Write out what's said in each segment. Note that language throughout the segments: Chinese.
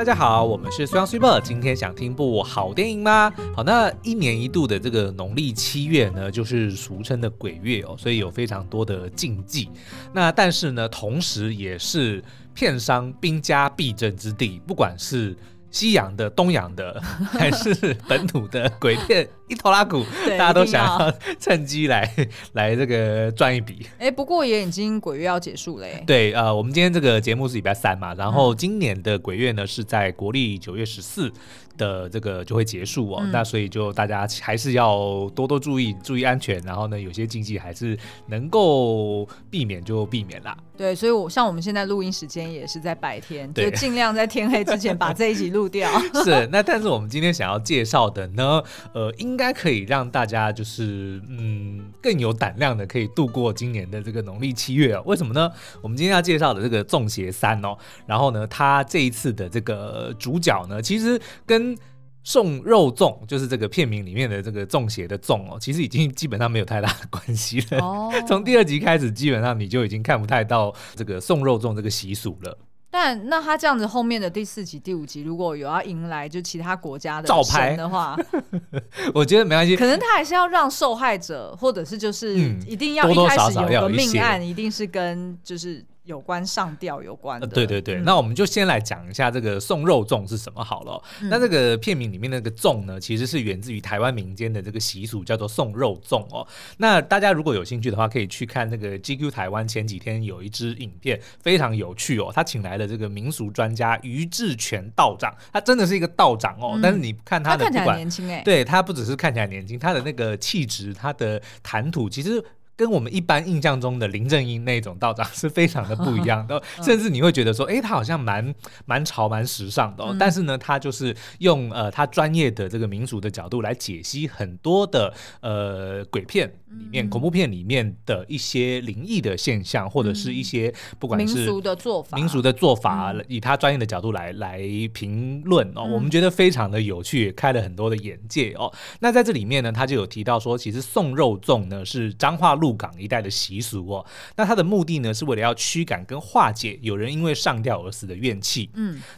大家好，我们是 s o u n Super， 今天想听部好电影吗？好，那一年一度的这个农历7月呢，就是俗称的鬼月哦，所以有非常多的禁忌。那但是呢，同时也是片商兵家必争之地，不管是西洋的、东洋的，还是本土的鬼片，一头拉骨，大家都想要趁机来这个赚一笔。不过也已经鬼月要结束了耶。对，我们今天这个节目是礼拜3嘛，然后今年的鬼月呢是在国历9月14的这个就会结束哦。那所以就大家还是要多注意安全，然后呢有些禁忌还是能够避免就避免啦。对，所以像我们现在录音时间也是在白天，就尽量在天黑之前把这一集录掉。是，那但是我们今天想要介绍的呢，应该可以让大家就是更有胆量的可以度过今年的这个农历7月哦。为什么呢？我们今天要介绍的这个《粽邪3》哦，然后呢，他这一次的这个主角呢，其实跟送肉粽就是这个片名里面的这个粽邪的粽哦，其实已经基本上没有太大的关系了。从第2集开始，基本上你就已经看不太到这个送肉粽这个习俗了。但那他这样子后面的第4集、第5集如果有要迎来就其他国家的神的话，我觉得没关系，可能他还是要让受害者或者是就是一定要一开始有个命案，一定是跟就是有关上吊有关的。对对对，那我们就先来讲一下这个送肉粽是什么好了。那这个片名里面那个粽呢，其实是源自于台湾民间的这个习俗，叫做送肉粽哦。那大家如果有兴趣的话，可以去看那个 GQ 台湾前几天有一支影片，非常有趣哦。他请来了这个民俗专家于志全道长，他真的是一个道长哦。但是你看他的不管，他看起来年轻耶。对，他不只是看起来年轻，他的那个气质，他的谈吐，其实跟我们一般印象中的林正英那种道长是非常的不一样的，甚至你会觉得说他好像蛮潮蛮时尚的但是呢他就是用他专业的这个民俗的角度来解析很多的鬼片里面恐怖片里面的一些灵异的现象，或者是一些不管是民俗的做法以他专业的角度来评论我们觉得非常的有趣，开了很多的眼界那在这里面呢，他就有提到说其实送肉粽呢是彰化鹿港一带的习俗那它的目的呢是为了要驱赶跟化解有人因为上吊而死的怨气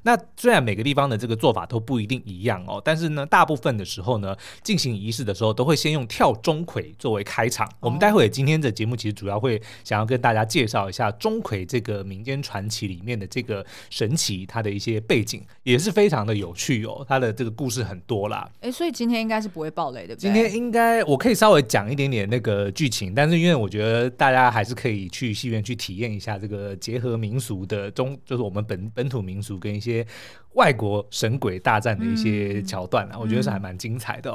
那虽然每个地方的这个做法都不一定一样但是呢大部分的时候呢进行仪式的时候都会先用跳钟馗作为开场我们待会今天的节目其实主要会想要跟大家介绍一下钟馗这个民间传奇里面的这个神奇，它的一些背景也是非常的有趣它的这个故事很多啦所以今天应该是不会爆雷对不对？今天应该我可以稍微讲一点点那个剧情，但是因为我觉得大家还是可以去戏院去体验一下这个结合民俗的就是我们 本土民俗跟一些外国神鬼大战的一些桥段我觉得是还蛮精彩的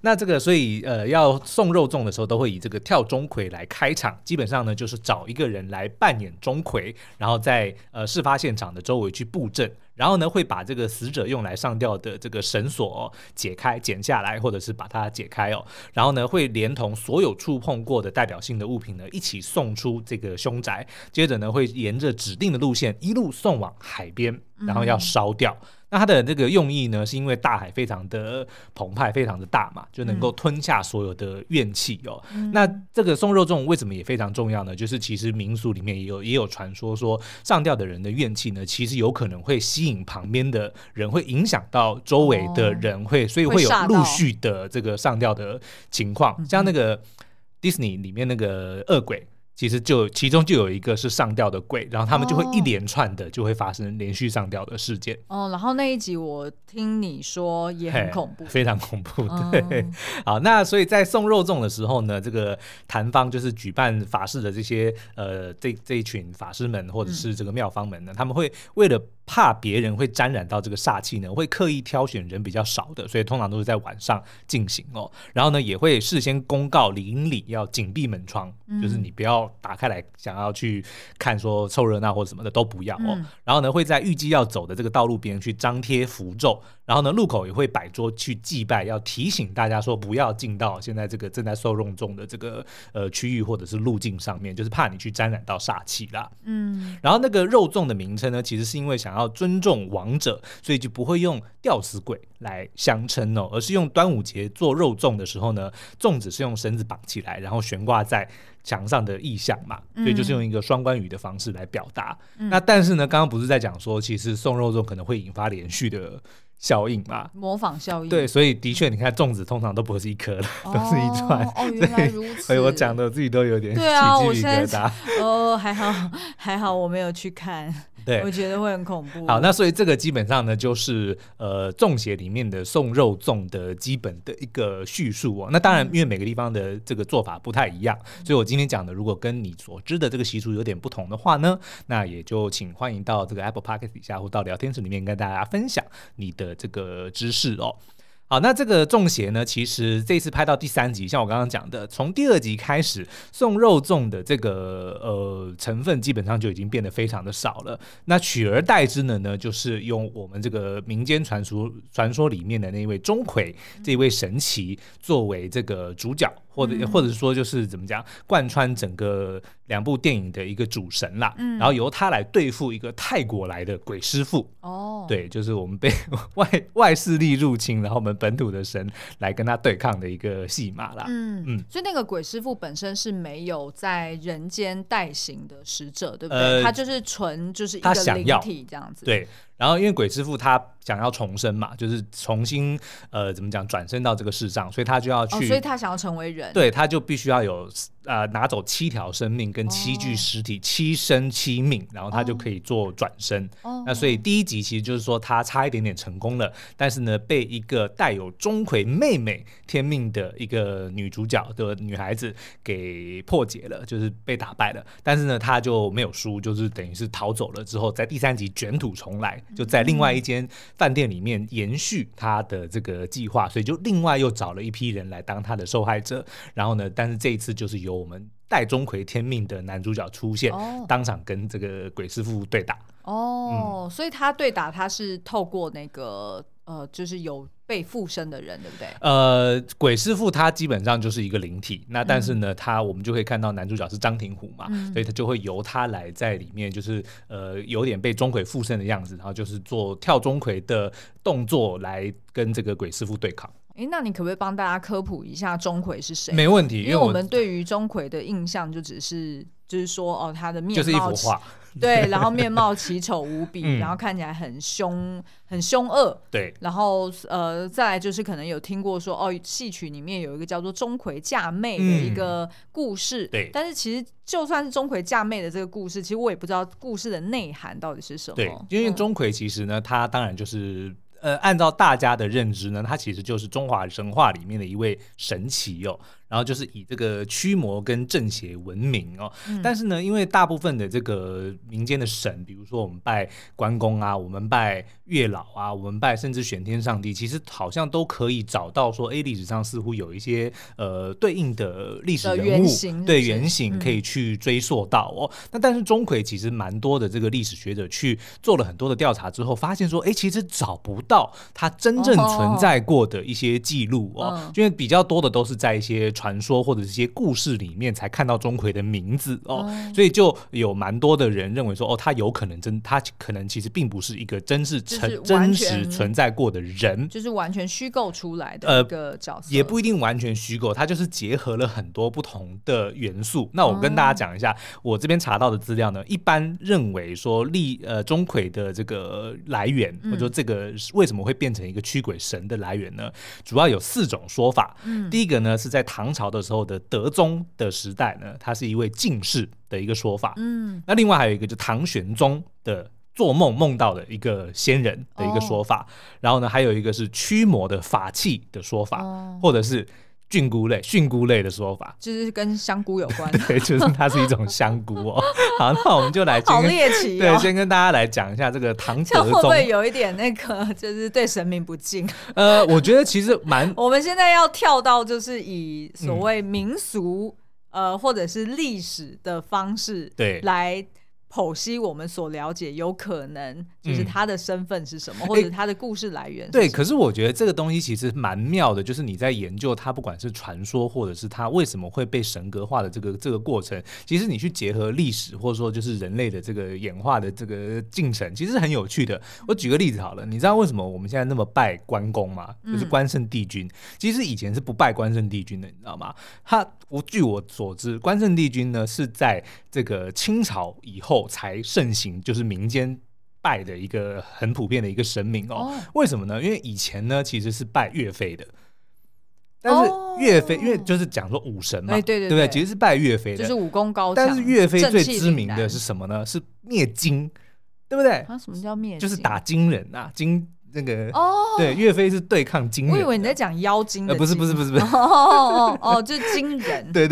那这个所以要送肉粽的时候都会以这个跳钟馗来开场，基本上呢就是找一个人来扮演钟馗，然后在事发现场的周围去布阵，然后呢会把这个死者用来上吊的这个绳索解开剪下来，或者是把它解开然后呢会连同所有触碰过的代表性的物品呢一起送出这个凶宅，接着呢会沿着指定的路线一路送往海边，然后要烧掉那它的这个用意呢是因为大海非常的澎湃非常的大嘛，就能够吞下所有的怨气那这个送肉粽为什么也非常重要呢？就是其实民俗里面也有传说说上吊的人的怨气呢其实有可能会吸引旁边的人，会影响到周围的人所以会有陆续的这个上吊的情况像那个 Disney 里面那个恶鬼其实其中就有一个是上吊的鬼，然后他们就会一连串的就会发生连续上吊的事件然后那一集我听你说也很恐怖，非常恐怖对好，那所以在送肉粽的时候呢，这个坛方就是举办法事的这些这一群法师们或者是这个庙方们呢他们会为了怕别人会沾染到这个煞气呢，会刻意挑选人比较少的，所以通常都是在晚上进行然后呢，也会事先公告邻里要紧闭门窗就是你不要打开来想要去看说凑热闹或者什么的都不要然后呢，会在预计要走的这个道路边去张贴符咒，然后呢，路口也会摆桌去祭拜，要提醒大家说不要进到现在这个正在受肉粽的这个区域或者是路径上面，就是怕你去沾染到煞气啦然后那个肉粽的名称呢，其实是因为想要要尊重王者，所以就不会用吊死鬼来相称哦，而是用端午节做肉粽的时候呢，粽子是用绳子绑起来，然后悬挂在墙上的意象嘛，所以就是用一个双关语的方式来表达。那但是呢，刚刚不是在讲说，其实送肉粽可能会引发连续的效应嘛，模仿效应。对，所以的确，你看粽子通常都不是一颗了，都是一串。哦，原来如此。所以我讲的自己都有点起鸡皮疙瘩。对啊，我现在还好，我没有去看。对，我觉得会很恐怖。好，那所以这个基本上呢，就是粽邪里面的送肉粽的基本的一个叙述哦。那当然，因为每个地方的这个做法不太一样，所以我今天讲的，如果跟你所知的这个习俗有点不同的话呢，那也就请欢迎到这个 Apple Podcast 底下或到聊天室里面跟大家分享你的这个知识哦。好，那这个粽邪呢，其实这次拍到第3集，像我刚刚讲的，从第2集开始送肉粽的这个成分基本上就已经变得非常的少了，那取而代之的呢，就是用我们这个民间传说里面的那位钟馗这位神祇作为这个主角，或者说就是怎么讲，贯穿整个2部电影的一个主神啦，然后由他来对付一个泰国来的鬼师傅。哦，对，就是我们被 外势力入侵，然后我们本土的神来跟他对抗的一个戏码啦。所以那个鬼师傅本身是没有在人间代行的使者，对不对？他就是纯就是一个灵体这样子。对，然后因为鬼师傅他想要重生嘛，就是重新怎么讲，转生到这个世上，所以他就要去，所以他想要成为人，对，他就必须要有拿走7条生命跟7具尸体，7生7命，然后他就可以做转生。那所以第1集其实就是说他差一点点成功了，但是呢，被一个带有钟馗妹妹天命的一个女主角的女孩子给破解了，就是被打败了。但是呢，他就没有输，就是等于是逃走了之后，在第3集卷土重来。就在另外一间饭店里面延续他的这个计划，所以就另外又找了一批人来当他的受害者，然后呢，但是这一次就是由我们戴钟馗天命的男主角出现，当场跟这个鬼师傅对打。所以他对打他是透过那个就是有被附身的人，对不对？鬼师傅他基本上就是一个灵体，那但是呢，我们就可以看到男主角是张庭虎嘛，所以他就会由他来在里面，就是有点被钟馗附身的样子，然后就是做跳钟馗的动作来跟这个鬼师傅对抗。那你可不可以帮大家科普一下钟馗是谁？没问题，因为我们对于钟馗的印象就只是就是说他的面貌就是一幅画，对，然后面貌奇丑无比，然后看起来很凶恶，对，然后再来就是可能有听过说戏曲里面有一个叫做钟馗嫁妹的一个故事，对，但是其实就算是钟馗嫁妹的这个故事，其实我也不知道故事的内涵到底是什么。对，因为钟馗其实呢，他当然就是按照大家的认知呢，他其实就是中华神话里面的一位神祇哦，然后就是以这个驱魔跟正邪闻名哦。但是呢，因为大部分的这个民间的神，比如说我们拜关公啊，我们拜月老啊，我们拜甚至玄天上帝，其实好像都可以找到说，历史上似乎有一些对应的历史人物原型可以去追溯到哦。那但是钟馗其实蛮多的这个历史学者去做了很多的调查之后，发现说，其实找不到他真正存在过的一些记录哦，因为比较多的都是在一些传说或者是一些故事里面才看到钟馗的名字所以就有蛮多的人认为说他有可能他可能其实并不是一个真实存在过的人，就是完全虚构出来的一个角色，也不一定完全虚构，他就是结合了很多不同的元素。那我跟大家讲一下我这边查到的资料呢，一般认为说钟馗的这个来源，或者说这个为什么会变成一个驱鬼神的来源呢，主要有4种说法。第一个呢，是在唐朝的时候的德宗的时代呢，他是一位进士的一个说法。那另外还有一个就是唐玄宗的做梦到的一个仙人的一个说法，然后呢还有一个是驱魔的法器的说法，或者是菌菇类的说法，就是跟香菇有关对，就是它是一种香菇好，那我们就来好猎奇对，先跟大家来讲一下这个唐德宗，会不会有一点那个就是对神明不敬我觉得其实我们现在要跳到就是以所谓民俗或者是历史的方式对来剖析我们所了解有可能就是他的身份是什么、或者他的故事来源是什么。对，可是我觉得这个东西其实蛮妙的，就是你在研究他不管是传说或者是他为什么会被神格化的这个过程，其实你去结合历史或者说就是人类的这个演化的这个进程，其实是很有趣的。我举个例子好了，你知道为什么我们现在那么拜关公吗？就是关圣帝君、其实以前是不拜关圣帝君的，你知道吗？他据我所知，关圣帝君呢是在这个清朝以后才盛行，就是民间拜的一个很普遍的一个神明哦。为什么呢？因为以前呢其实是拜岳飞的，但是岳飞、因为就是讲说武神嘛，对不对？其实是拜岳飞的，就是武功高强。但是岳飞最知名的是什么呢？是灭金，对不对？什么叫灭金？就是打金人啊，金那个对，岳飞是对抗金人。我以为你在讲妖精的金、不是就是金人。对，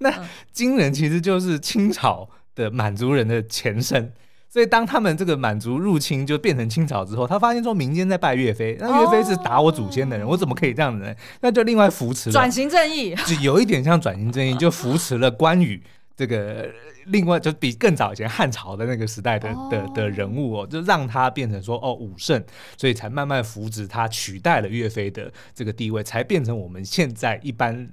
那金人其实就是清朝的满族人的前身，所以当他们这个满族入侵就变成清朝之后，他发现说民间在拜岳飞，那岳飞是打我祖先的人，我怎么可以这样的人？那就另外扶持了转型正义，就有一点像转型正义，就扶持了关羽这个另外就比更早以前汉朝的那个时代 的人物就让他变成说武圣，所以才慢慢扶植他，取代了岳飞的这个地位，才变成我们现在一般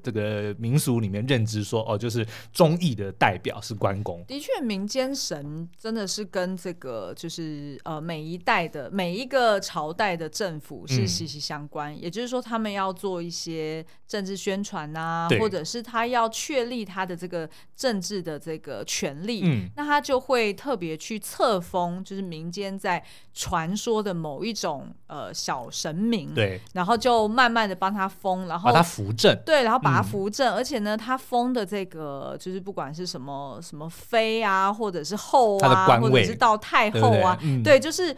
这个民俗里面认知说就是忠义的代表是关公。的确，民间神真的是跟这个就是每一代的每一个朝代的政府是息息相关，也就是说他们要做一些政治宣传啊，或者是他要确立他的这个政治的这个权利，那他就会特别去册封就是民间在传说的某一种小神明，对，然后就慢慢的帮他封，然后把他扶正，对，然后把他扶正，而且呢他封的这个就是不管是什么什么妃啊，或者是后啊，或者是到太后啊，对，就是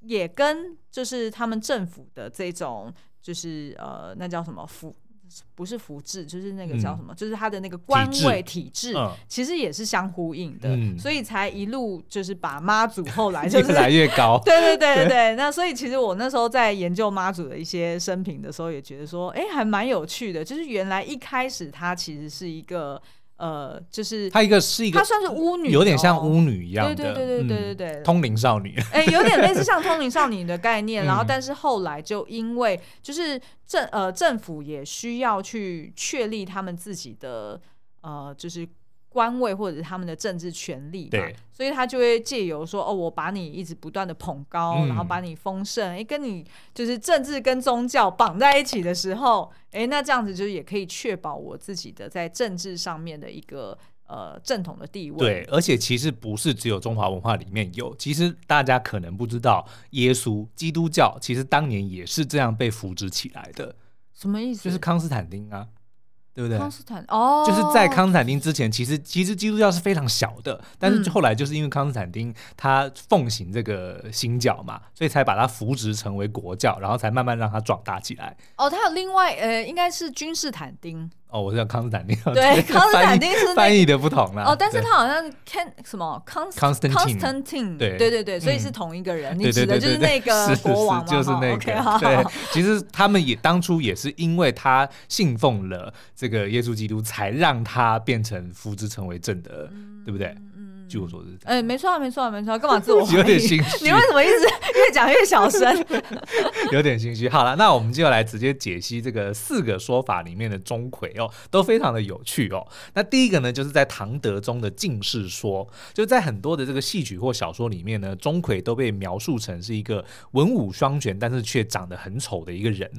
也跟就是他们政府的这种就是那叫什么扶，不是福制，就是那个叫什么，就是他的那个官位体制、其实也是相呼应的，所以才一路就是把妈祖后来就是越来越高。对，那所以其实我那时候在研究妈祖的一些生平的时候，也觉得说还蛮有趣的，就是原来一开始他其实是一个就是她算是巫女，有点像巫女一样的，对，通灵少女，有点类似像通灵少女的概念。然后，但是后来就因为就是政府也需要去确立他们自己的就是官位或者他们的政治权利嘛，所以他就会借由说我把你一直不断的捧高，然后把你丰盛，跟你就是政治跟宗教绑在一起的时候，那这样子就也可以确保我自己的在政治上面的一个正统的地位。对，而且其实不是只有中华文化里面有，其实大家可能不知道，耶稣基督教其实当年也是这样被扶植起来的。什么意思？就是康斯坦丁啊，对不对？就是在康斯坦丁之前，其实基督教是非常小的，但是后来就是因为康斯坦丁他奉行这个新教嘛，所以才把它扶植成为国教，然后才慢慢让它壮大起来。他有另外应该是君士坦丁。我叫康斯坦丁。对，康斯坦丁是翻译的不同啦。但是他好像什么 Constantine， 对，所以是同一个人。你指的就是那个国王吗？就是那个。Okay， 对，其实他们也当初也是因为他信奉了这个耶稣基督，才让他变成扶植成为正的，对不对？据我所知，没错，干嘛自我怀疑？有点心虚。你为什么一直越讲越小声？有点心虚。好了，那我们就来直接解析这个四个说法里面的钟馗都非常的有趣那第一个呢，就是在唐德宗的进士说，就在很多的这个戏曲或小说里面呢，钟馗都被描述成是一个文武双全，但是却长得很丑的一个人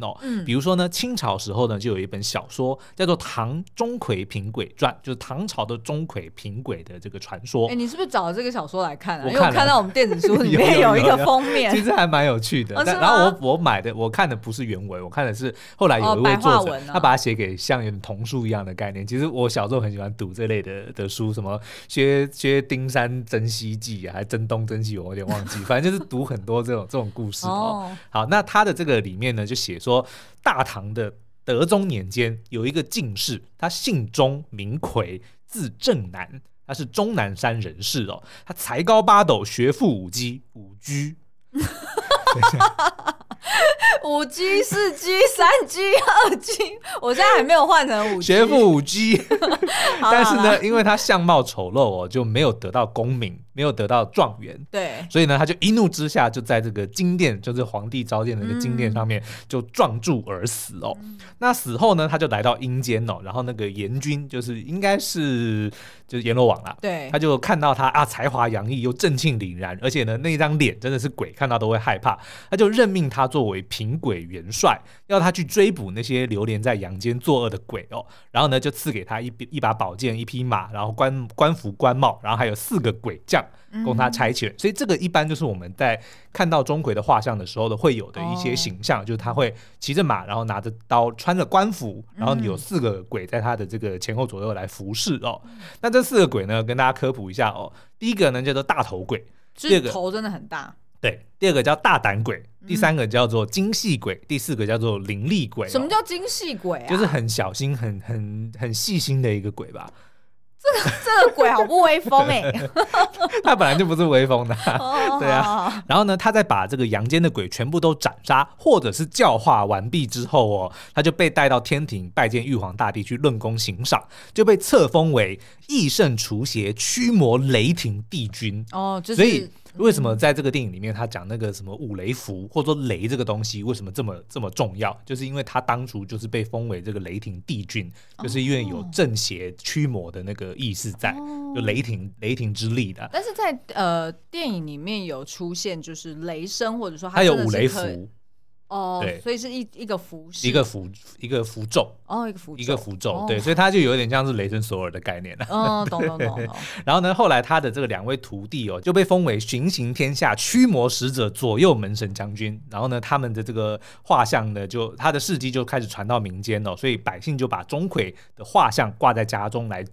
比如说呢，清朝时候呢，就有一本小说叫做《唐钟馗平鬼传》，就是唐朝的钟馗平鬼的这个传说。你是不是找了这个小说来看啊？因为我看到我们电子书里面有一个封面，其实还蛮有趣的。但然后我买的我看的不是原文，我看的是后来有一位作者，他把它写给像有童书一样的概念。其实我小时候很喜欢读这类 的书，什么薛丁山征西记还征东征西，我有点忘记，反正就是读很多这种故事好，那他的这个里面呢，就写说大唐的德宗年间有一个进士，他姓钟名馗，字正南。他是终南山人士他才高八斗，学富五车。5G 4G 3G 2G， 我现在还没有换成 5G， 学富 5G 但是呢因为他相貌丑陋哦，就没有得到功名，没有得到状元，对，所以呢他就一怒之下就在这个金殿，就是皇帝召见的一个金殿上面就撞柱而死哦。那死后呢他就来到阴间哦，然后那个阎君就是应该是就是阎罗王啦，对，他就看到他啊才华洋溢又正气凛然，而且呢那张脸真的是鬼看到都会害怕，他就任命他作为平鬼元帅，要他去追捕那些流连在阳间作恶的鬼哦。然后呢就赐给他 一把宝剑一匹马，然后 官服官帽，然后还有4个鬼将供他差遣，所以这个一般就是我们在看到钟馗的画像的时候的会有的一些形象，就是他会骑着马，然后拿着刀，穿着官服，然后有4个鬼在他的这个前后左右来服侍哦。那这4个鬼呢，跟大家科普一下哦。第一个呢叫做大头鬼，这头真的很大。对，第2个叫大胆鬼，第3个叫做精细鬼，第4个叫做伶俐鬼哦。什么叫精细鬼啊？就是很小心、很细心的一个鬼吧。这个鬼好不威风哎、欸！他本来就不是威风的、啊，对啊。然后呢，他在把这个阳间的鬼全部都斩杀或者是教化完毕之后哦，他就被带到天庭拜见玉皇大帝去论功行赏，就被册封为义圣除邪驱魔雷霆帝君哦。就是、所以为什么在这个电影里面他讲那个什么五雷符或者说雷这个东西为什么这么重要，就是因为他当初就是被封为这个雷霆帝君，就是因为有正邪驱魔的那个意思在、哦、就雷霆之力的。但是在电影里面有出现就是雷声，或者说他有五雷符哦，所以是一个符，一个符咒哦，一个符咒、哦，对，所以它就有点像是雷神索尔的概念了。哦，懂。然后呢，后来他的这个2位徒弟哦，就被封为巡行天下驱魔使者左右门神将军。然后呢，他们的这个画像呢，就他的事迹就开始传到民间哦，所以百姓就把钟馗的画像挂在家中来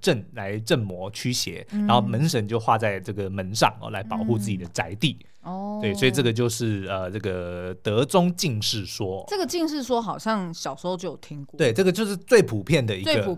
镇魔驱邪，然后门神就画在这个门上哦，来保护自己的宅地。哦、对，所以这个就是这个德宗近世说，这个近世说好像小时候就有听过，对，这个就是最普遍的一个，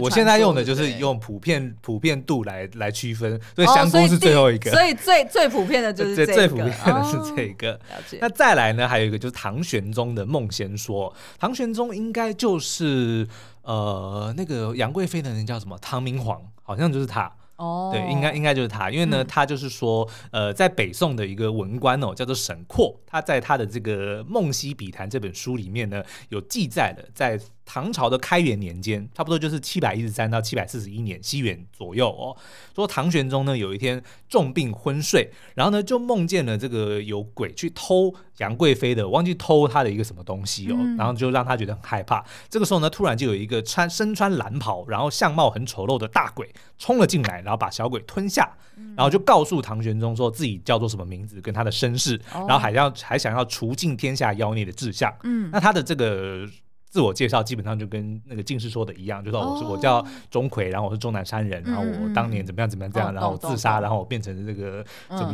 我现在用的就是用普遍度来区分，所以香菇是最后一个、哦、所以最普遍的就是这个最普遍的是这个、哦、那再来呢还有一个就是唐玄宗的梦仙说，唐玄宗应该就是那个杨贵妃的人叫什么唐明皇，好像就是他哦、对，应该就是他，因为呢，他就是说，在北宋的一个文官哦，叫做沈括，他在他的这个《梦溪笔谈》这本书里面呢，有记载了，在唐朝的开元年间，差不多就是713到741年西元左右哦。说唐玄宗呢，有一天重病昏睡，然后呢，就梦见了这个有鬼去偷杨贵妃的，忘记偷她的一个什么东西哦，然后就让他觉得很害怕。这个时候呢，突然就有一个身穿蓝袍，然后相貌很丑陋的大鬼冲了进来，然后把小鬼吞下，然后就告诉唐玄宗说自己叫做什么名字跟他的身世，然后还想要除尽天下妖孽的志向。那他的这个自我介绍基本上就跟那个近世说的一样，就是我叫钟馗，然后我是钟南山人，然后我当年怎么样怎么样这样，然后我自杀，然后我变成这个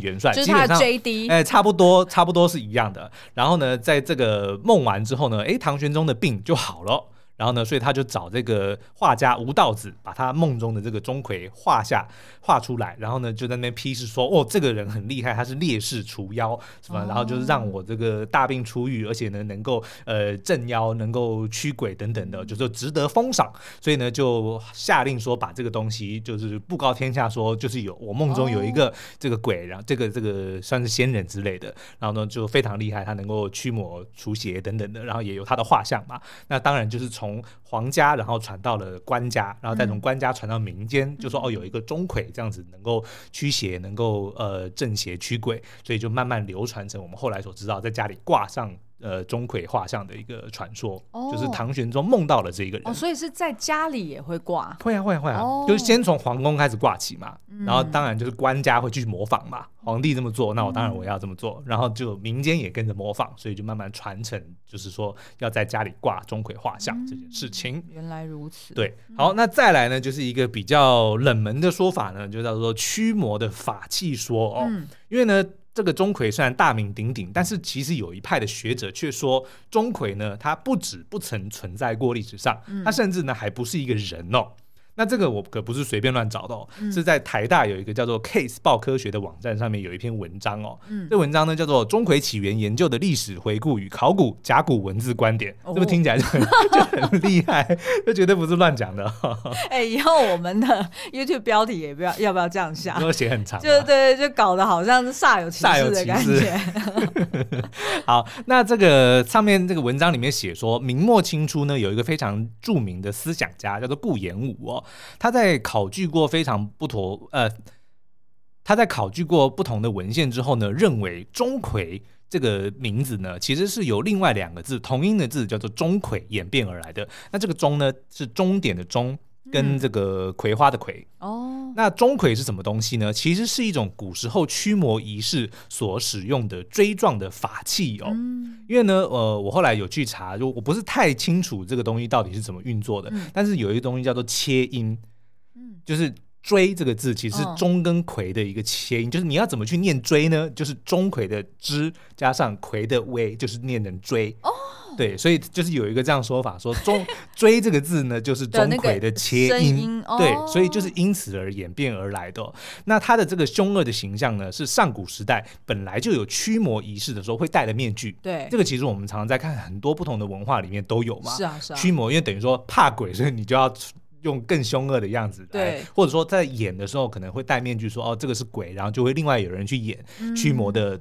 元帅，就是他的 JD， 差不多是一样的。然后呢，在这个梦完之后呢，唐玄宗的病就好了。然后呢，所以他就找这个画家吴道子，把他梦中的这个钟馗画出来，然后呢就在那边批示说，哦，这个人很厉害，他是烈士除妖什么，然后就是让我这个大病初愈，而且呢能够镇妖，能够驱鬼等等的，就是值得封赏。所以呢就下令说，把这个东西就是布告天下，说就是我梦中有一个这个鬼，然后这个算是仙人之类的，然后呢就非常厉害，他能够驱魔除邪等等的，然后也有他的画像嘛。那当然就是从皇家然后传到了官家，然后再从官家传到民间，就说哦有一个钟馗这样子能够驱邪，能够镇邪驱鬼，所以就慢慢流传成我们后来所知道在家里挂上钟馗画像的一个传说、哦、就是唐玄宗梦到了这一个人、哦、所以是在家里也会挂，会啊、哦、就是先从皇宫开始挂起嘛、然后当然就是官家会去模仿嘛，皇帝这么做，那我当然我要这么做、然后就民间也跟着模仿，所以就慢慢传承，就是说要在家里挂钟馗画像这件事情、原来如此，对，好，那再来呢就是一个比较冷门的说法呢，就叫做驱魔的法器说哦、因为呢这个钟馗虽然大名鼎鼎，但是其实有一派的学者却说，钟馗呢他不止不曾存在过历史上，他甚至呢还不是一个人哦。那这个我可不是随便乱找的哦，是在台大有一个叫做 Case 报科学的网站上面有一篇文章哦，这文章呢叫做《钟馗起源研究的历史回顾与考古甲骨文字观点》，这不听起来就很厉害，这绝对不是乱讲的哦。哎，以后我们的 YouTube 标题也不要，要不要这样下？都写很长，就对，就搞得好像是煞有其事的感觉。好，那这个上面这个文章里面写说，明末清初呢有一个非常著名的思想家叫做顾炎武哦，他在考据过非常他在考据过不同的文献之后呢，认为钟馗这个名字呢其实是由另外两个字同音的字叫做钟馗演变而来的。那这个钟呢是终点的钟跟这个葵花的葵哦，那钟馗是什么东西呢？其实是一种古时候驱魔仪式所使用的锥状的法器哦。因为呢，我后来有去查，就我不是太清楚这个东西到底是怎么运作的，但是有一个东西叫做切音，就是锥这个字其实是钟跟馗的一个切音，就是你要怎么去念锥呢？就是钟馗的之加上馗的微，就是念成锥哦。对，所以就是有一个这样说法，说追这个字呢就是钟馗的切音，对，所以就是因此而演变而来的哦。那他的这个凶恶的形象呢，是上古时代本来就有驱魔仪式的时候会戴的面具。对，这个其实我们常常在看很多不同的文化里面都有嘛。是啊，是啊。驱魔因为等于说怕鬼，所以你就要用更凶恶的样子来，或者说在演的时候可能会戴面具说哦这个是鬼，然后就会另外有人去演驱魔的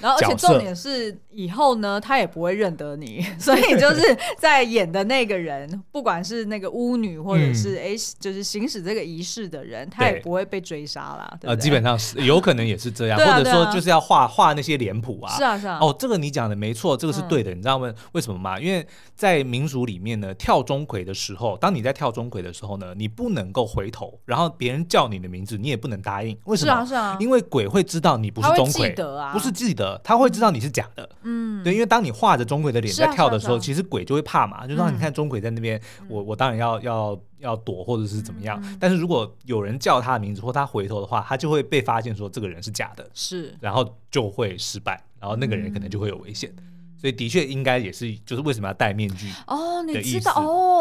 然后而且重点是以后呢他也不会认得你，所以就是在演的那个人不管是那个巫女或者是就是行使这个仪式的人他也不会被追杀啦，对不对？基本上是有可能也是这样或者说就是要画那些脸谱啊。是啊，是啊。哦，这个你讲的没错，这个是对的。你知道为什么吗？因为在民俗里面呢，跳钟馗的时候，当你在跳钟馗的时候呢，你不能够回头，然后别人叫你的名字你也不能答应。为什么？是啊，是啊。因为鬼会知道你不是钟馗，啊，不是记得，他会知道你是假的。对，因为当你画着钟馗的脸在跳的时候，其实鬼就会怕嘛，就让你看钟馗在那边，我当然要躲或者是怎么样，但是如果有人叫他的名字或他回头的话，他就会被发现说这个人是假的，是，然后就会失败，然后那个人可能就会有危险。所以的确应该也是，就是为什么要戴面具哦？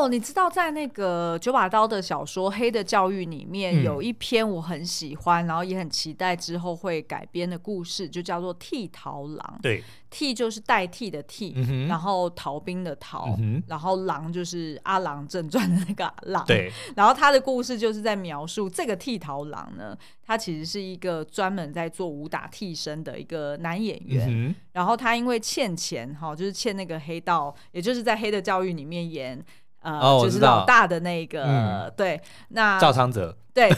你知道在那个九把刀的小说《黑的教育》里面有一篇我很喜欢，然后也很期待之后会改编的故事，就叫做替逃郎。对，替就是代替的替，然后逃兵的逃，然后郎就是阿郎正传的那个郎。对，然后他的故事就是在描述这个替逃郎呢，他其实是一个专门在做武打替身的一个男演员，然后他因为欠钱，就是欠那个黑道，也就是在《黑的教育》里面演就是老大的那个，对，那赵昌泽，对，不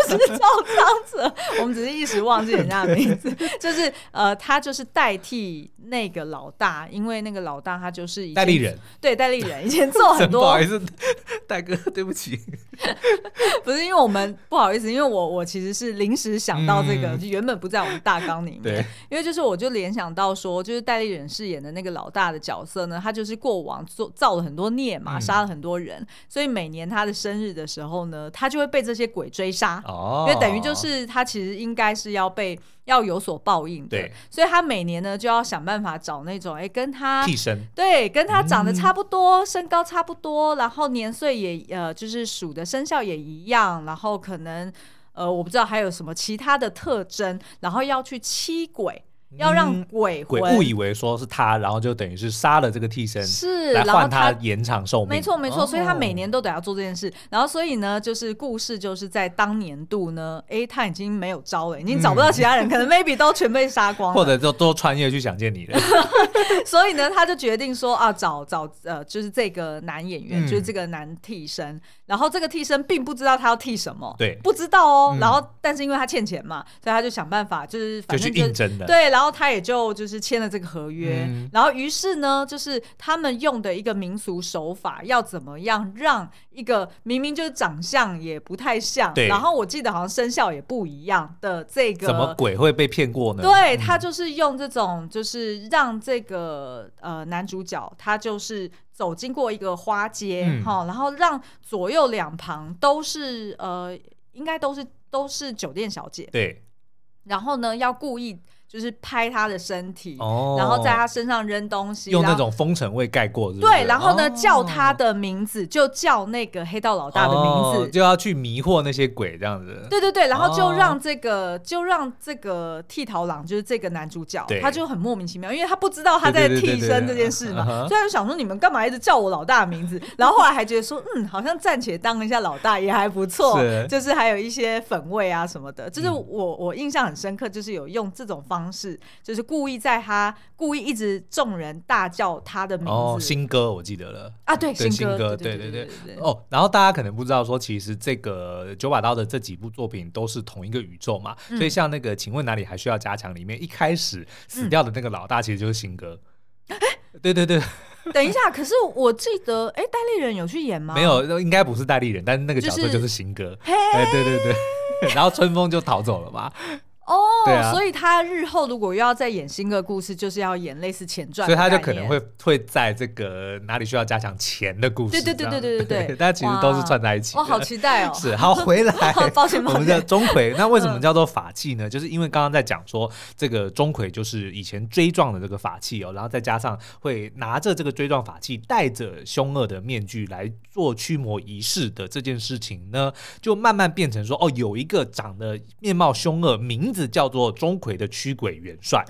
是赵昌泽，我们只是一时忘记人家的名字，就是他就是代替那个老大，因为那个老大他就是代理人，对，代理人以前做很多，不好意思，大哥，对不起，不是因为我们不好意思，因为我其实是临时想到这个，就原本不在我们大纲里面，因为就是我就联想到说，就是代理人饰演的那个老大的角色呢，他就是过往造了很多孽嘛。杀了很多人，所以每年他的生日的时候呢，他就会被这些鬼追杀，因为等于就是他其实应该是要有所报应的。对，所以他每年呢就要想办法找那种跟他替身，对，跟他长得差不多，身高差不多，然后年岁也就是属的生肖也一样，然后可能我不知道还有什么其他的特征，然后要去欺鬼。要让鬼误以为说是他，然后就等于是杀了这个替身，是来换他延长寿命。没错没错，所以他每年都得要做这件事。然后所以呢，就是故事就是在当年度呢，他已经没有招了，已经找不到其他人，可能 maybe 都全被杀光了，或者就都穿越去想见你了。所以呢，他就决定说啊，找就是这个男演员，就是这个男替身。然后这个替身并不知道他要替什么，对，不知道哦。然后但是因为他欠钱嘛，所以他就想办法，就是反正就应征的，对。然后他也就是签了这个合约，然后于是呢，就是他们用的一个民俗手法，要怎么样让一个明明就是长相也不太像，然后我记得好像生肖也不一样的这个，怎么鬼会被骗过呢？对，他就是用这种，就是让这个男主角他就是。走经过一个花街，然后让左右两旁都是应该都是酒店小姐，对，然后呢要故意就是拍他的身体、哦、然后在他身上扔东西，用那种风尘味盖过，是不是？对，然后呢、哦、叫他的名字，就叫那个黑道老大的名字、哦、就要去迷惑那些鬼这样子。对对对，然后就让这个、哦、就让这个剃头郎，就是这个男主角，他就很莫名其妙，因为他不知道他在替身这件事嘛，对对对对对、所以他就想说你们干嘛一直叫我老大的名字然后后来还觉得说好像暂且当一下老大也还不错，是就是还有一些粉味啊什么的，就是我印象很深刻，就是有用这种方式，就是故意一直众人大叫他的名字。哦，新歌我记得了啊，对，新歌，对对对对。哦，然后大家可能不知道说，其实这个九把刀的这几部作品都是同一个宇宙嘛，所以像那个《请问哪里还需要加强》里面一开始死掉的那个老大，其实就是新歌。对对对。等一下，可是我记得，哎，戴立忍有去演吗？没有，应该不是戴立忍，但是那个角色就是新歌。对对对。然后春风就逃走了嘛。哦、啊，所以他日后如果又要再演新的故事，就是要演类似前传，所以他就可能会在这个哪里需要加强前的故事，对对对对对对对，但其实都是串在一起的。哇，好期待哦！是，好，回来，抱歉，我们叫钟馗。那为什么叫做法器呢？就是因为刚刚在讲说，这个钟馗就是以前追撞的这个法器哦，然后再加上会拿着这个追撞法器，戴着凶恶的面具来做驱魔仪式的这件事情呢，就慢慢变成说，哦，有一个长得面貌凶恶，名字叫做钟馗的驱鬼元帅，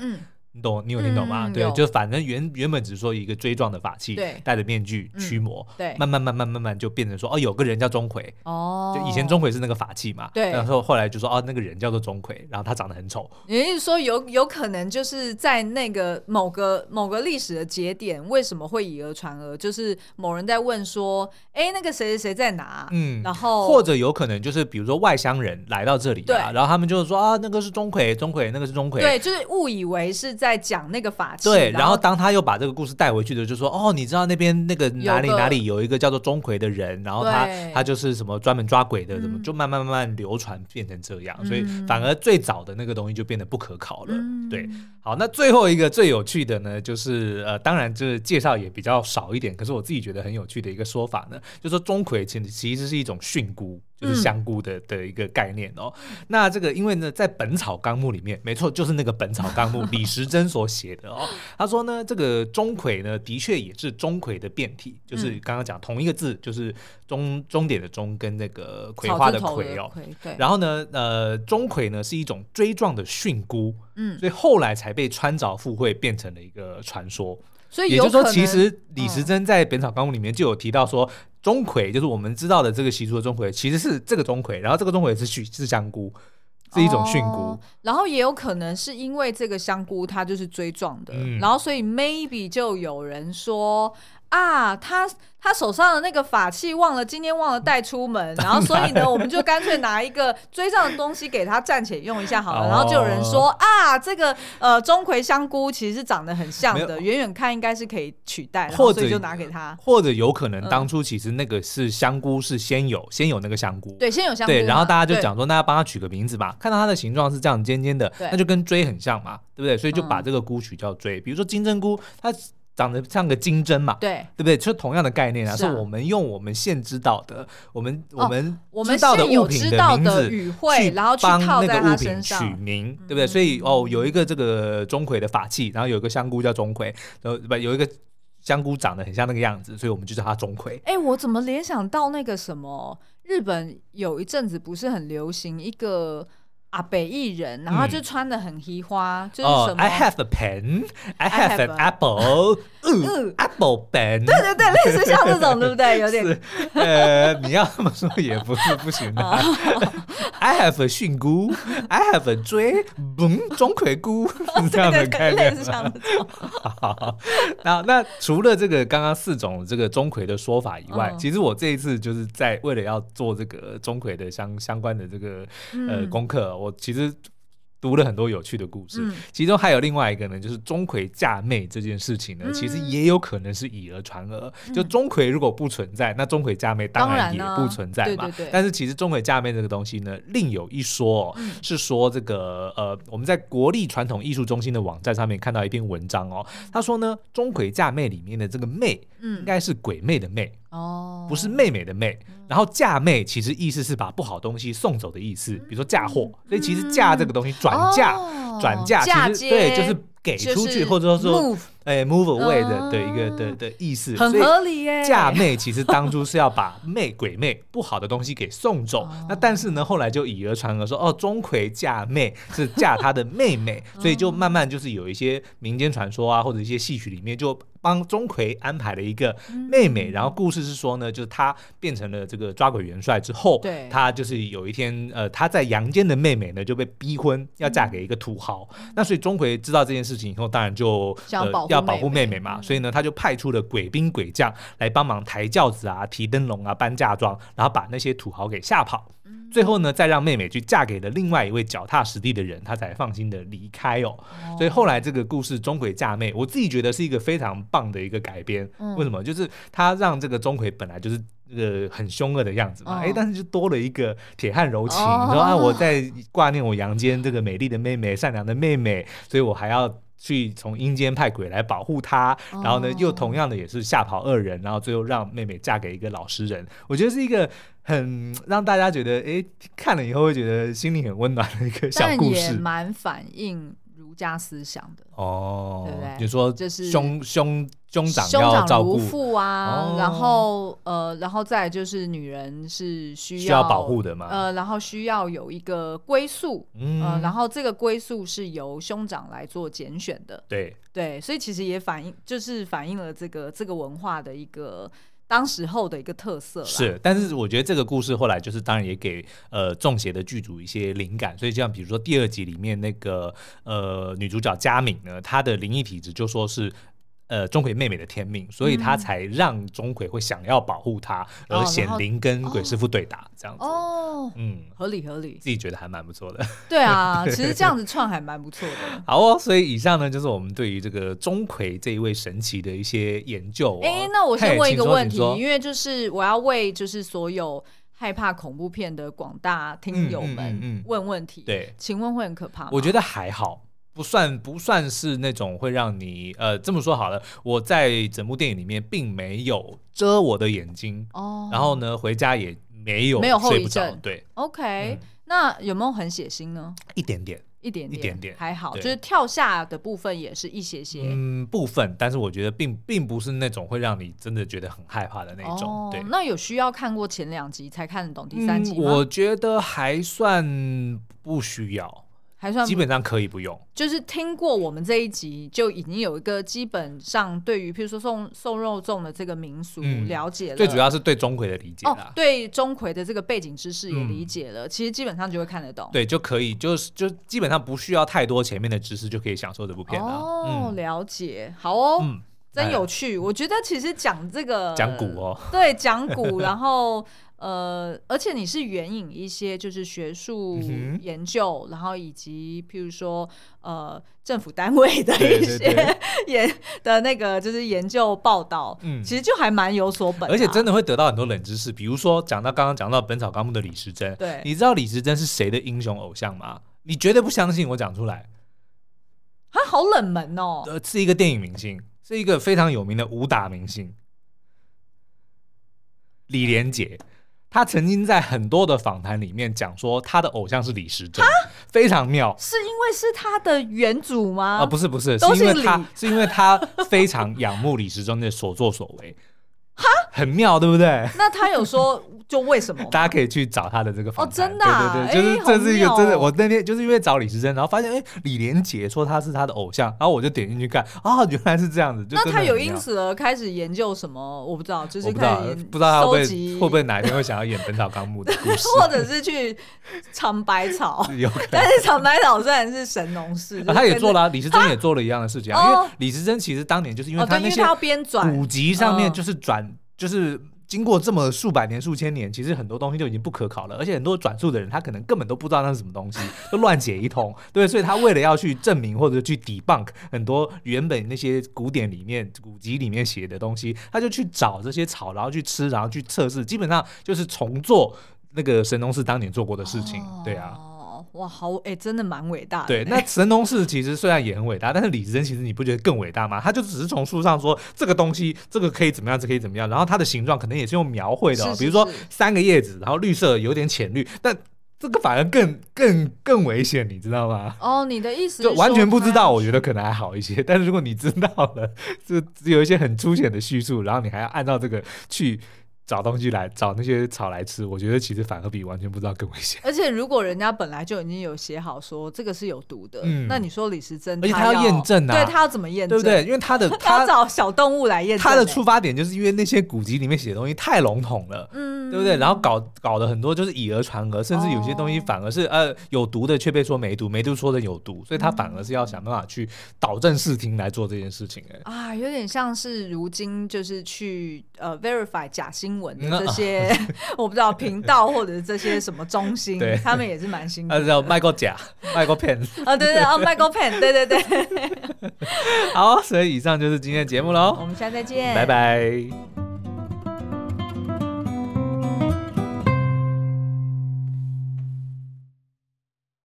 你有听懂吗？对，就反正原本只是说一个追撞的法器，戴着面具驱魔，对，慢慢就变成说，哦，有个人叫钟馗，哦，就以前钟馗是那个法器嘛，对，然后后来就说，哦，那个人叫做钟馗，然后他长得很丑。你意思说有可能就是在那个某个历史的节点，为什么会以讹传讹？就是某人在问说，哎，那个谁谁谁在哪？然后或者有可能就是比如说外乡人来到这里，对，然后他们就说啊，那个是钟馗，那个是钟馗，对，就是误以为是在讲那个法器，对，然后当他又把这个故事带回去的，就说哦，你知道那边那个哪里有一个叫做钟馗的人，然后他就是什么专门抓鬼的，怎么就慢慢流传变成这样，所以反而最早的那个东西就变得不可考了。对，好，那最后一个最有趣的呢，就是当然就是介绍也比较少一点，可是我自己觉得很有趣的一个说法呢，就是说钟馗其实是一种蕈菇。就是香菇的一个概念哦。那这个因为呢，在《本草纲目》里面，没错，就是那个《本草纲目》李时珍所写的哦。他说呢，这个钟馗呢，的确也是钟馗的变体，就是刚刚讲同一个字，就是钟点的钟跟那个葵花的葵哦。对。然后呢，钟馗呢是一种锥状的蕈菇，所以后来才被穿凿附会，变成了一个传说。所以也就是说，其实李时珍在《本草纲目》里面就有提到说，钟馗就是我们知道的这个习俗的钟馗，其实是这个钟馗，然后这个钟馗是香菇，是一种蕈菇、然后也有可能是因为这个香菇它就是锥状的、然后所以 maybe 就有人说啊，他手上的那个法器今天忘了带出门，然后所以呢我们就干脆拿一个锥状的东西给他暂且用一下好了、然后就有人说啊，这个钟馗香菇其实是长得很像的，远远看应该是可以取代，然后所以就拿给他，或者有可能当初其实那个是香菇是先有那个香菇，对，先有香菇，对，然后大家就讲说那要帮他取个名字吧，看到他的形状是这样尖尖的，那就跟锥很像嘛，对不对？所以就把这个菇取叫锥，比如说金针菇它长得像个金针嘛，对不对？就同样的概念啊，是我们用我们现知道的，我们知道的物品的名字语汇，然后去套在它身上取名，对不对？所以有一个这个钟馗的法器，然后有一个香菇叫钟馗，有一个香菇长得很像那个样子，所以我们就叫它钟馗。哎，我怎么联想到那个什么？日本有一阵子不是很流行一个阿北艺人，然后就穿得很嘻花，就是什么 I have a pen, I have an apple, apple pen。 对对对，类似像这种，对不对？有点你要这么说也不是不行的、啊。I have a 蕈菇， I have a 锥，钟馗菇，是这样的概念。对对对，类似像这种。好，那除了这个刚刚四种这个钟馗的说法以外，其实我这一次就是在为了要做这个钟馗的相关的这个功课。我其实读了很多有趣的故事，其中还有另外一个呢，就是钟馗嫁妹这件事情呢，其实也有可能是以讹传讹。就钟馗如果不存在，那钟馗嫁妹当然也不存在嘛。对对对。但是其实钟馗嫁妹这个东西呢，另有一说，是说这个我们在国立传统艺术中心的网站上面看到一篇文章哦，他说呢，钟馗嫁妹里面的这个妹，应该是鬼妹的妹。哦，不是妹妹的妹。然后嫁妹其实意思是把不好东西送走的意思，比如说嫁祸，所以其实嫁这个东西转嫁，转嫁其实对就是给出去，或者说 move away 的一个的意思，很合理耶。嫁妹其实当初是要把妹鬼妹不好的东西给送走，那但是呢，后来就以讹传讹说哦，钟馗嫁妹是嫁他的妹妹，所以就慢慢就是有一些民间传说啊，或者一些戏曲里面就帮钟馗安排了一个妹妹，然后故事是说呢，就是他变成了这个抓鬼元帅之后，他就是有一天他在阳间的妹妹呢就被逼婚，要嫁给一个土豪。那所以钟馗知道这件事情以后，当然就要保护妹妹嘛，所以呢他就派出了鬼兵鬼将来帮忙抬轿子啊、提灯笼啊、搬嫁妆，然后把那些土豪给吓跑。最后呢再让妹妹去嫁给了另外一位脚踏实地的人，她才放心的离开哦。所以后来这个故事钟馗嫁妹，我自己觉得是一个非常棒的一个改编。为什么？就是他让这个钟馗本来就是很凶恶的样子嘛，但是就多了一个铁汉柔情，你说啊，我在挂念我阳间这个美丽的妹妹、善良的妹妹，所以我还要去从阴间派鬼来保护她，然后呢又同样的也是吓跑恶人，然后最后让妹妹嫁给一个老实人。我觉得是一个很让大家觉得看了以后会觉得心里很温暖的一个小故事，但也蛮反映儒家思想的哦，对不对？你说就是兄长要照顾，兄长如父啊，然后再来就是女人是需要保护的嘛，然后需要有一个归宿，然后这个归宿是由兄长来做拣选的，对，所以其实也反映了这个文化的一个。当时候的一个特色啦，是，但是我觉得这个故事后来就是当然也给中邪的剧组一些灵感，所以像比如说第二集里面那个女主角嘉敏呢，她的灵异体质就说是钟馗妹妹的天命，所以她才让钟馗会想要保护她，而显灵跟鬼师傅对打，这样子合理，自己觉得还蛮不错的。对啊，对，其实这样子串还蛮不错的。好哦，所以以上呢就是我们对于这个钟馗这一位神奇的一些研究哦。那我先问一个问题，因为就是我要为就是所有害怕恐怖片的广大听友们问问题，对，请问会很可怕吗？我觉得还好。不算是那种会让你这么说好了，我在整部电影里面并没有遮我的眼睛，然后呢回家也没有后遗症，对 ，OK，那有没有很血腥呢？一点点，还好，就是跳下的部分也是一些些部分，但是我觉得并不是那种会让你真的觉得很害怕的那种。对，那有需要看过前两集才看得懂第三集吗？我觉得还算不需要。还算基本上可以不用，就是听过我们这一集就已经有一个基本上对于譬如说送肉粽的这个民俗了解了，最主要是对钟馗的理解啦，对钟馗的这个背景知识也理解了，其实基本上就会看得懂，对，就可以就基本上不需要太多前面的知识就可以享受这部片啦。了解，好哦，真有趣。我觉得其实讲这个讲古哦，对，讲古然后而且你是援引一些就是学术研究，然后以及譬如说政府单位的一些的那个就是研究报道，其实就还蛮有所本，而且真的会得到很多冷知识。比如说刚刚讲到本草纲目的李时珍，对，你知道李时珍是谁的英雄偶像吗？你绝对不相信我讲出来，他好冷门哦，是一个电影明星，是一个非常有名的武打明星，李连杰。他曾经在很多的访谈里面讲说他的偶像是李时珍，非常妙。是因为是他的原主吗？不是，是因为他非常仰慕李时珍的所作所为。很妙，对不对？那他有说就为什么？大家可以去找他的这个访谈。真的对，就是这是一个真的。我那天就是因为找李时珍，然后发现李连杰说他是他的偶像，然后我就点进去看，原来是这样子。就那他有因此而开始研究什么？我不知道，就是不知道他会不会哪一天会想要演《本草纲目》的故事，或者是去尝百草。但是尝百草虽然是神农氏，他也做了，李时珍也做了一样的事情，因为李时珍其实当年就是因为他那些古籍上面就是转。经过这么数百年数千年，其实很多东西就已经不可考了，而且很多转述的人他可能根本都不知道那是什么东西，就乱写一通，对，所以他为了要去证明或者去 debunk 很多原本那些古典里面古籍里面写的东西，他就去找这些草，然后去吃，然后去测试，基本上就是重做那个神农氏当年做过的事情，对啊。哇，好，哎、欸，真的蛮伟大的。对，那神农氏其实虽然也很伟大，但是李时珍其实你不觉得更伟大吗？他就只是从书上说这个东西，这个可以怎么样，这个、可以怎么样，然后它的形状可能也是用描绘的、哦，是是是，比如说三个叶子，然后绿色有点浅绿，但这个反而更危险，你知道吗？哦，你的意思是就完全不知道，我觉得可能还好一些。但是如果你知道了，就只有一些很粗浅的叙述，然后你还要按照这个去找东西来，找那些草来吃，我觉得其实反而比完全不知道更危险。而且如果人家本来就已经有写好说这个是有毒的，嗯、那你说李时珍，而且他要验证啊，对，他要怎么验证？对不对？因为他要找小动物来验证、欸。他的出发点就是因为那些古籍里面写的东西太笼统了。嗯。对不对？然后搞了很多就是以讹传讹，甚至有些东西反而是、有毒的却被说没毒，没毒说的有毒，所以他反而是要想办法去导正视听来做这件事情、欸、啊，有点像是如今就是去、verify 假新闻的这些、我不知道频道或者这些什么中心他们也是蛮辛苦的，卖过假卖过骗啊，对对啊，卖过骗，对对对好，所以以上就是今天的节目咯，我们下次再见，拜拜。